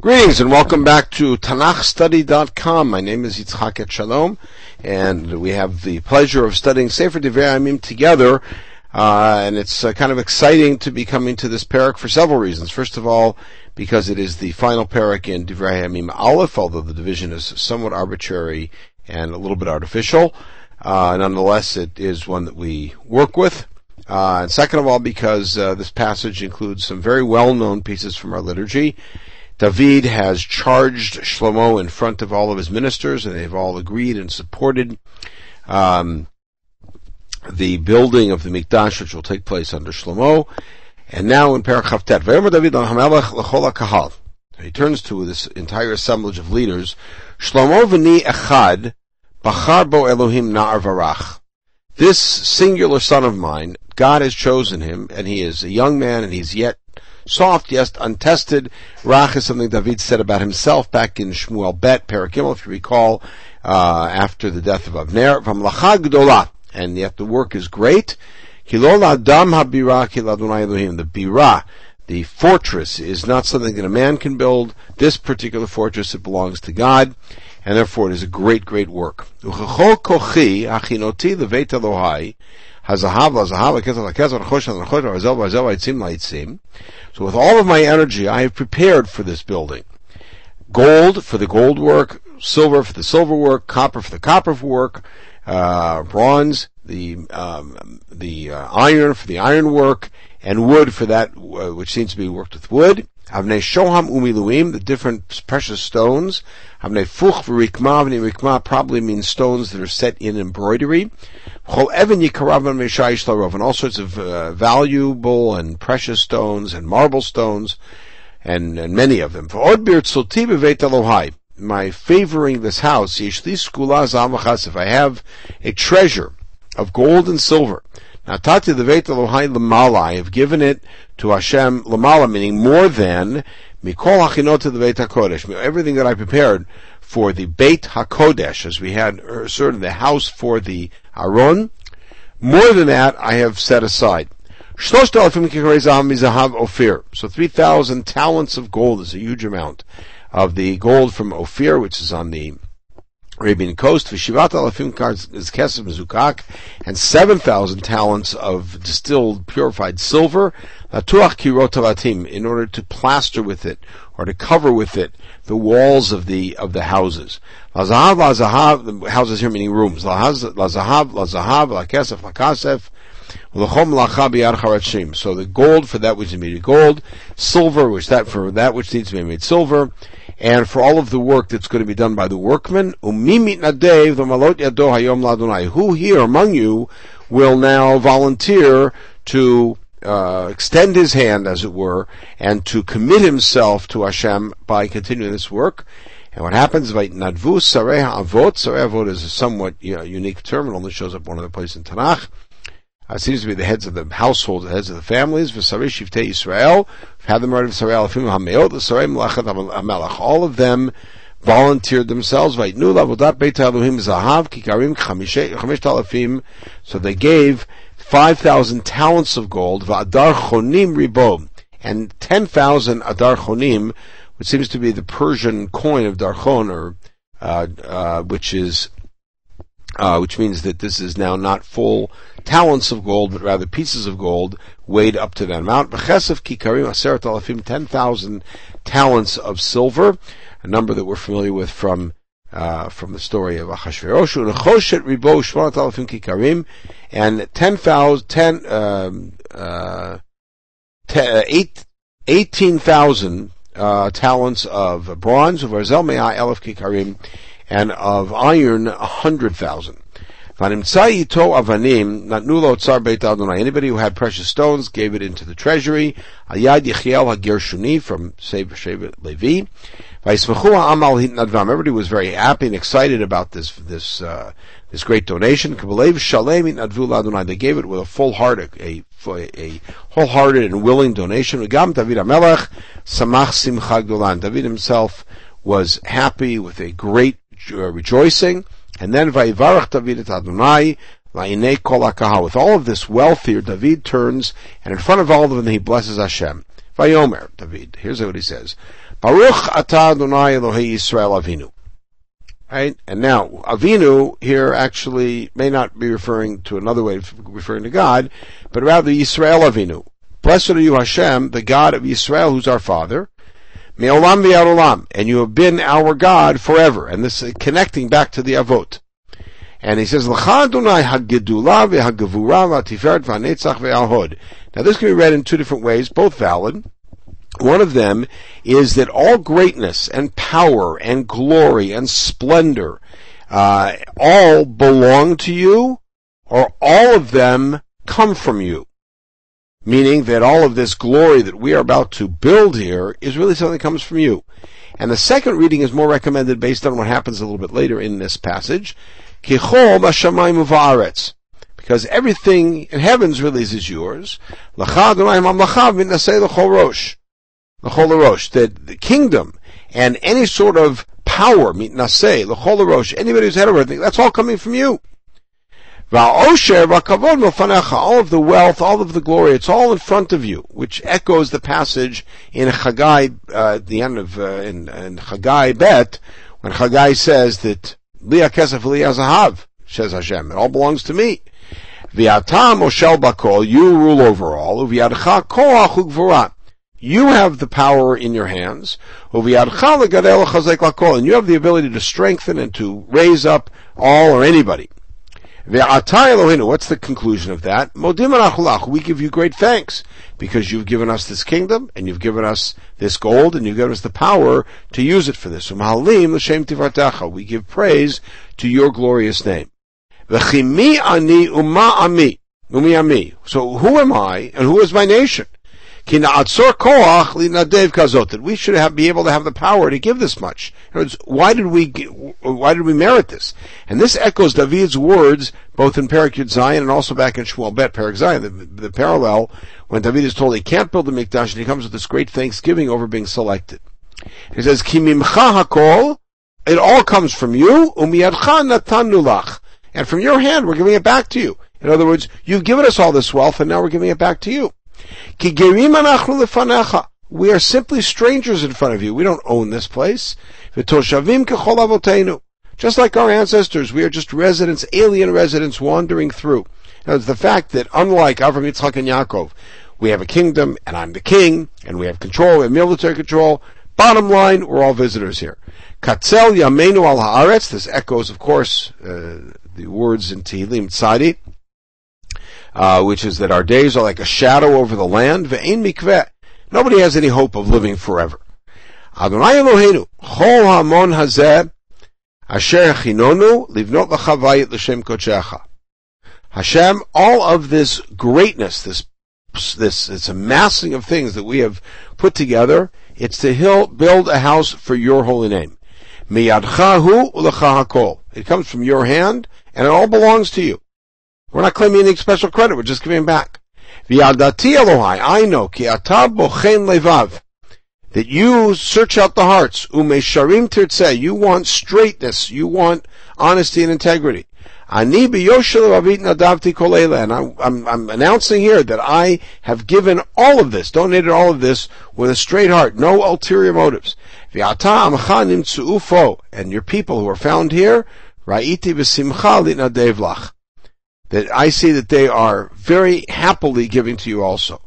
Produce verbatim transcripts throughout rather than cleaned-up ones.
Greetings and welcome back to Tanakh Study dot com. My name is Yitzchak Etshalom, and we have the pleasure of studying Sefer Divre Hayamim together. Uh, and it's uh, kind of exciting to be coming to this Perek for several reasons. First of all, because it is the final Perek in Divre Hayamim Aleph, although the division is somewhat arbitrary and a little bit artificial. Uh, nonetheless, it is one that we work with. Uh, and second of all, because uh, this passage includes some very well-known pieces from our liturgy. David has charged Shlomo in front of all of his ministers, and they've all agreed and supported um, the building of the Mikdash, which will take place under Shlomo. And now in Perek Chavtet, Vayomer David al Hamelech lechol HaKahal, he turns to this entire assemblage of leaders, Shlomo v'ni echad bachar bo Elohim na'ar varach. This singular son of mine, God has chosen him, and he is a young man, and he's yet soft, yes, untested. Rach is something David said about himself back in Shmuel Bet, Perek Gimel, if you recall, uh, after the death of Avner. V'amlacha gdola, and yet the work is great. Kilol adam habira kil Adonai Elohim. The Bira, the fortress, is not something that a man can build. This particular fortress, it belongs to God, and therefore it is a great, great work. Uchachol kochi achinoti leveit Elohai. So with all of my energy, I have prepared for this building. Gold for the gold work, silver for the silver work, copper for the copper work, uh, bronze, the um, the uh, iron for the iron work, and wood for that uh, which seems to be worked with wood. Avnei Shoham umiluim, the different precious stones. Avnei fuch v'rikma, avnei rikma probably means stones that are set in embroidery. Chol even yikarav v'meshayish larov, and all sorts of uh, valuable and precious stones and marble stones, and, and many of them. V'od b'irtzoti b'veit Elohai, my favoring this house, yishli skula zamachas, if I have a treasure of gold and silver. Natati the Beit Elohai Lamala, I have given it to Hashem Lamala, meaning more than Mikol Hachinot to the Beit HaKodesh, everything that I prepared for the Beit HaKodesh, as we had asserted the house for the Aron, more than that I have set aside. Shlosh Ta'alafim Kikarei Zahav Mizahav Ophir, so three thousand talents of gold is a huge amount of the gold from Ophir, which is on the Arabian coast, v'shivat alafim kesef mezukak, and seven thousand talents of distilled, purified silver, latuach kirot halatim, in order to plaster with it or to cover with it the walls of the of the houses. Lazahav, lazahav, the houses here meaning rooms. Lazahav, lazahav, lakesef, lakasef. So the gold for that which is made gold, silver which that for that which needs to be made silver, and for all of the work that's going to be done by the workmen. Who here among you will now volunteer to uh, extend his hand, as it were, and to commit himself to Hashem by continuing this work? And what happens by Nadvu Sarei A'alafim? Sarei A'alafim is a somewhat you know, unique term. It only shows up one other place in Tanakh. Uh, it seems to be the heads of the households, the heads of the families, V'sarei Shivtei Yisrael, had them right of Sarei A'alafim HaMeot, Sarei Melachat HaMelech. All of them volunteered themselves. V'yitnu l'avodat Beit Elohim zahav kikarim chamishet alafim. So they gave five thousand talents of gold. V'adar chonim ribo, and ten thousand adar chonim, which seems to be the Persian coin of darchon, or uh, uh, which is. Uh, which means that this is now not full talents of gold, but rather pieces of gold weighed up to that amount. B'chesef kikarim aseret alafim, ten thousand talents of silver, a number that we're familiar with from uh, from the story of Achashveroshu. Nechoshet ribo shmonat alafim kikarim, and ten thousand, ten, um, uh, eighteen thousand uh, talents of bronze, of varzel me'ah elef kikarim, and of iron a hundred thousand. Anybody who had precious stones gave it into the treasury. Ayad Yechiel HaGershuni from Sevashev Levi. Everybody was very happy and excited about this this uh, this great donation. They gave it with a full heart, a, a, a wholehearted and willing donation. David himself was happy with a great rejoicing, and then Vayivarach David et Adonai la'inei kol ha'kahal. With all of this wealth here, David turns, and in front of all of them, he blesses Hashem. Vayomer David. Here's what he says: Baruch atah Adonai Elohei Yisrael Avinu. Right? And now, Avinu here actually may not be referring to another way of referring to God, but rather Yisrael Avinu. Blessed are you Hashem, the God of Yisrael, who's our Father. Me'olam v'yad olam. And you have been our God forever. And this is connecting back to the Avot. And he says, L'cha Adonai ha'gedula v'ha'gevura v'ha'tiferet v'ha'netzach v'ha'hod. Now this can be read in two different ways, both valid. One of them is that all greatness and power and glory and splendor uh, all belong to you, or all of them come from you. Meaning that all of this glory that we are about to build here is really something that comes from you. And the second reading is more recommended based on what happens a little bit later in this passage. Kichol b'shamayim u'va'aretz. Because everything in heavens really is yours. L'cha Adonai hamamlacha v'naseh l'chol rosh. L'chol rosh, that the kingdom and any sort of power, mitnaseh, l'chol rosh, anybody who's head over everything, that's all coming from you. Va'osher va'kavod milfanecha, all of the wealth, all of the glory, it's all in front of you, which echoes the passage in Chagai, uh, the end of uh, in, in Chagai Bet, when Chagai says that li hakesef li hazahav, says Hashem, it all belongs to me. V'ata moshel bakol, you rule over all. U'v'yadcha koach u'gvura. You have the power in your hands, and you have the ability to strengthen and to raise up all or anybody. What's the conclusion of that? We give you great thanks, because you've given us this kingdom, and you've given us this gold, and you've given us the power to use it for this. We give praise to your glorious name. So who am I, and who is my nation? That we should have, be able to have the power to give this much. In other words, why did we why did we merit this? And this echoes David's words both in Perek Yud Zion and also back in Shmuel Bet Perek Zion, the, the parallel when David is told he can't build the Mikdash, and he comes with this great thanksgiving over being selected. He says, Ki mimcha hakol, it all comes from you, umiyadcha natanu lach, and from your hand we're giving it back to you. In other words, you've given us all this wealth, and now we're giving it back to you. We are simply strangers in front of you. We don't own this place. Just like our ancestors, we are just residents, alien residents, wandering through. Now, it's the fact that unlike Avram, Yitzchak, and Yaakov, we have a kingdom, and I'm the king, and we have control, we have military control. Bottom line, we're all visitors here. Katzel Yameinu al Haaretz. This echoes, of course, uh, the words in Tehilim Tzadi. Uh, which is that our days are like a shadow over the land. Ve'ein mikveh. Nobody has any hope of living forever. Adonai Eloheinu, chol hamon hazeh, asher chinonu, livnot lacha vayit l'shem kodshecha. Hashem, all of this greatness, this, this, it's a massing of things that we have put together, it's to build a house for your holy name. Miyadcha hu ulecha hakol. It comes from your hand, and it all belongs to you. We're not claiming any special credit, we're just giving back. V'yadati Elohai, I know, ki ata bochen levav, that you search out the hearts, umesharim tirtzeh, you want straightness, you want honesty and integrity. Ani b'yoshel vavit nadavti kolela, and I'm, I'm, I'm announcing here that I have given all of this, donated all of this, with a straight heart, no ulterior motives. V'ata amcha nimtzu'u fo, and your people who are found here, ra'iti v'simcha litnadev lach. That I see that they are very happily giving to you also.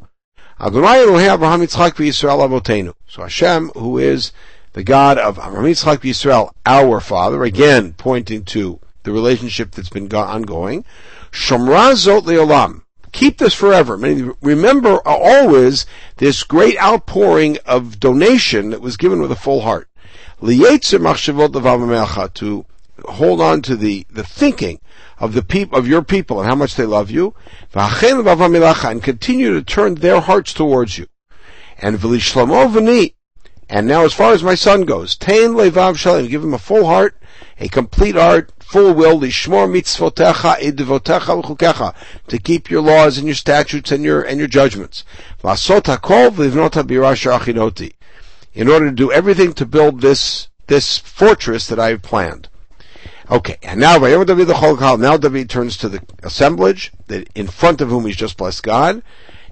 Adonai Elohei Avraham Yitzchak v'Yisrael Avotenu. So Hashem, who is the God of Avraham Yitzchak v'Yisrael, our Father, again pointing to the relationship that's been ongoing. Shomra Zot Le'olam. Keep this forever. Remember always this great outpouring of donation that was given with a full heart. Li'yetzir machshavot levav melcha, to hold on to the, the thinking of the people, of your people, and how much they love you, and continue to turn their hearts towards you. And v'lishlomo v'ni, and now as far as my son goes, tein levav shalim, give him a full heart, a complete heart, full will, lishmor mitzvotecha edivotecha v'chukecha, to keep your laws and your statutes and your and your judgments. V'asot hakol v'livnot bira asher achinoti, in order to do everything to build this this fortress that I have planned. Okay, and now now David turns to the assemblage that in front of whom he's just blessed God,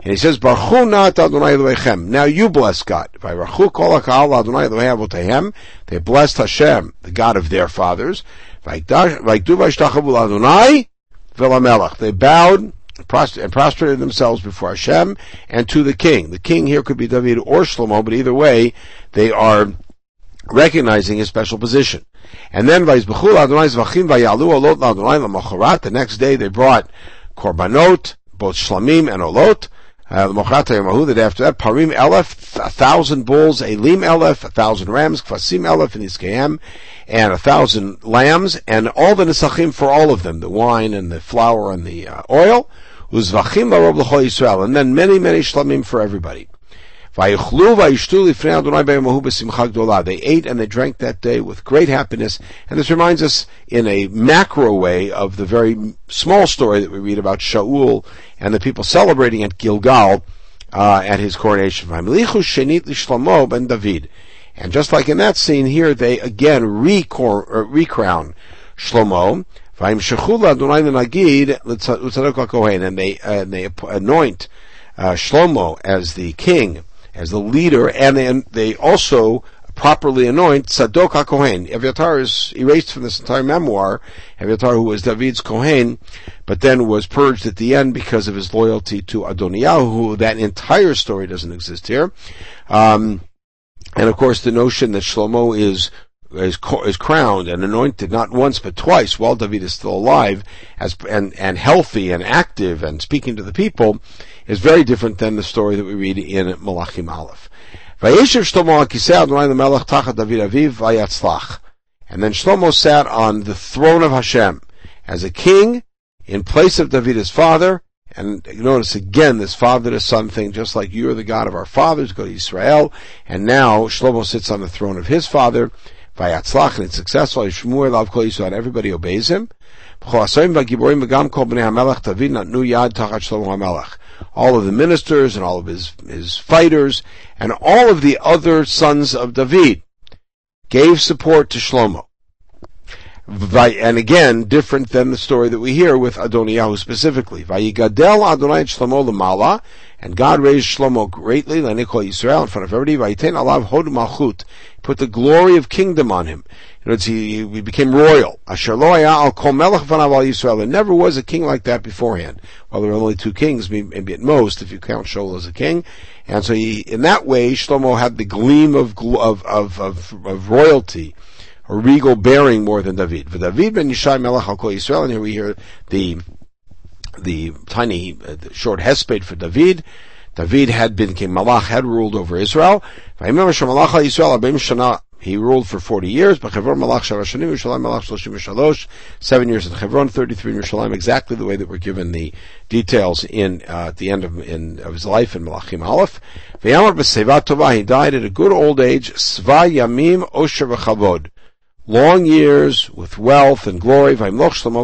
And he says, Baruch Na'at Adonai Elohechem. Now you bless God. By Baruch Kol HaKal Adonai Elohei Avoteihem, they blessed Hashem, the God of their fathers. They bowed and prostrated themselves before Hashem and to the king. The king here could be David or Shlomo, but either way, they are recognizing his special position. And then, the next day they brought korbanot, both shlamim and olot. Uh, the day after that, parim elef, a thousand bulls, elim elef, a thousand rams, kvasim elef, and iskayam, and a thousand lambs, and all the nesachim for all of them, the wine and the flour and the uh, oil, uzvachim la'rob l'chol Yisrael, and then many, many shlamim for everybody. They ate and they drank that day with great happiness. And this reminds us in a macro way of the very small story that we read about Shaul and the people celebrating at Gilgal uh, at his coronation. And just like in that scene here, they again recrown Shlomo. And they, uh, and they anoint uh, Shlomo as the king, as the leader, and then they also properly anoint Tzadok HaKohen. Evyatar is erased from this entire memoir. Evyatar, who was David's Kohen, but then was purged at the end because of his loyalty to Adoniyahu, who that entire story doesn't exist here. Um, and of course, the notion that Shlomo is is is crowned and anointed not once but twice while David is still alive, as and and healthy and active and speaking to the people, is very different than the story that we read in Malachim Aleph. And then Shlomo sat on the throne of Hashem as a king in place of David his father. And notice again this father to son thing, just like you are the God of our fathers, go to Israel. And now Shlomo sits on the throne of his father, and it's successful. Everybody obeys him. All of the ministers and all of his, his fighters and all of the other sons of David gave support to Shlomo. And again, different than the story that we hear with Adoniyahu specifically. And God raised Shlomo greatly, Yisrael, in front of everybody. Put the glory of kingdom on him. In other words, he, he became royal. There never was a king like that beforehand. Well, there were only two kings, maybe at most, if you count Shaul as a king. And so he, in that way, Shlomo had the gleam of, of, of, of, of royalty, a regal bearing more than David. V'David ben Yishai melech al kol Yisrael, and here we hear the the tiny uh, the short hesped for David. David had been king, Malach had ruled over Israel. He ruled for forty years. Seven years in Hebron, thirty-three in Yerushalayim, exactly the way that we're given the details in uh, at the end of in, of his life in Malachim Aleph. He died at a good old age. Sva yamim osher v'chavod. Long years with wealth and glory, and Shlomo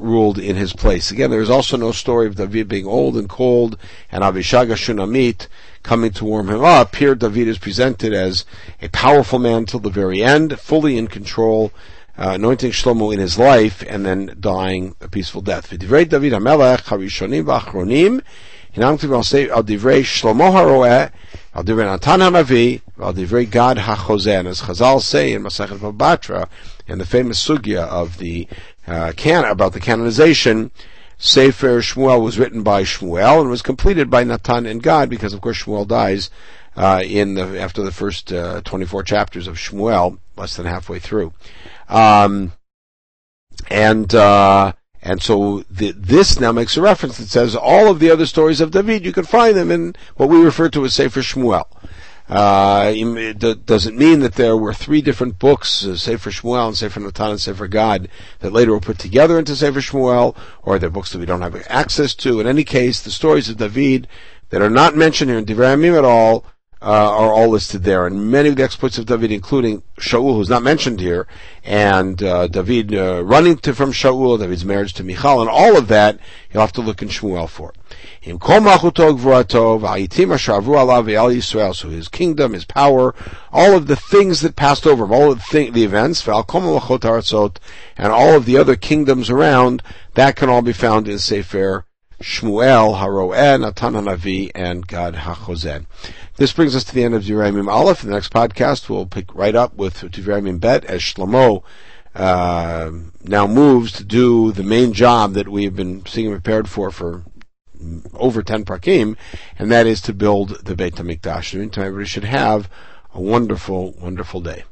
ruled in his place. Again, there is also no story of David being old and cold, and Abishag Shunamit coming to warm him up. Here, David is presented as a powerful man till the very end, fully in control, uh, anointing Shlomo in his life, and then dying a peaceful death. V'divrei David hamelech harishonim v'achronim hinamtiv al divrei Shlomo haroeh al divrei Natan hanavi. Well, the very God HaChozen, as Chazal say in Masechet Babatra, and the famous sugya of the uh, can about the canonization, Sefer Shmuel was written by Shmuel and was completed by Natan and God, because of course Shmuel dies uh, in the after the first uh, twenty-four chapters of Shmuel, less than halfway through, um, and. Uh, And so the, this now makes a reference that says all of the other stories of David, you can find them in what we refer to as Sefer Shmuel. Uh, it doesn't mean that there were three different books, uh, Sefer Shmuel and Sefer Natan and Sefer God, that later were put together into Sefer Shmuel, or they're books that we don't have access to. In any case, the stories of David that are not mentioned here in Divrei Hayamim at all uh, are all listed there. And many of the exploits of David, including Shaul, who's not mentioned here, and uh, David uh, running to, from Shaul, David's marriage to Michal, and all of that, you'll have to look in Shmuel for. So his kingdom, his power, all of the things that passed over him, all of the, thing, the events, and all of the other kingdoms around, that can all be found in Sefer Shmuel, Haro'eh, Natan Hanavi, and Gad HaChozen. This brings us to the end of Divre Hayamim Aleph. In the next podcast, we'll pick right up with Divre Hayamim Bet as Shlomo uh, now moves to do the main job that we've been seeing prepared for for over ten prakim, and that is to build the Beit HaMikdash. In the meantime, everybody should have a wonderful, wonderful day.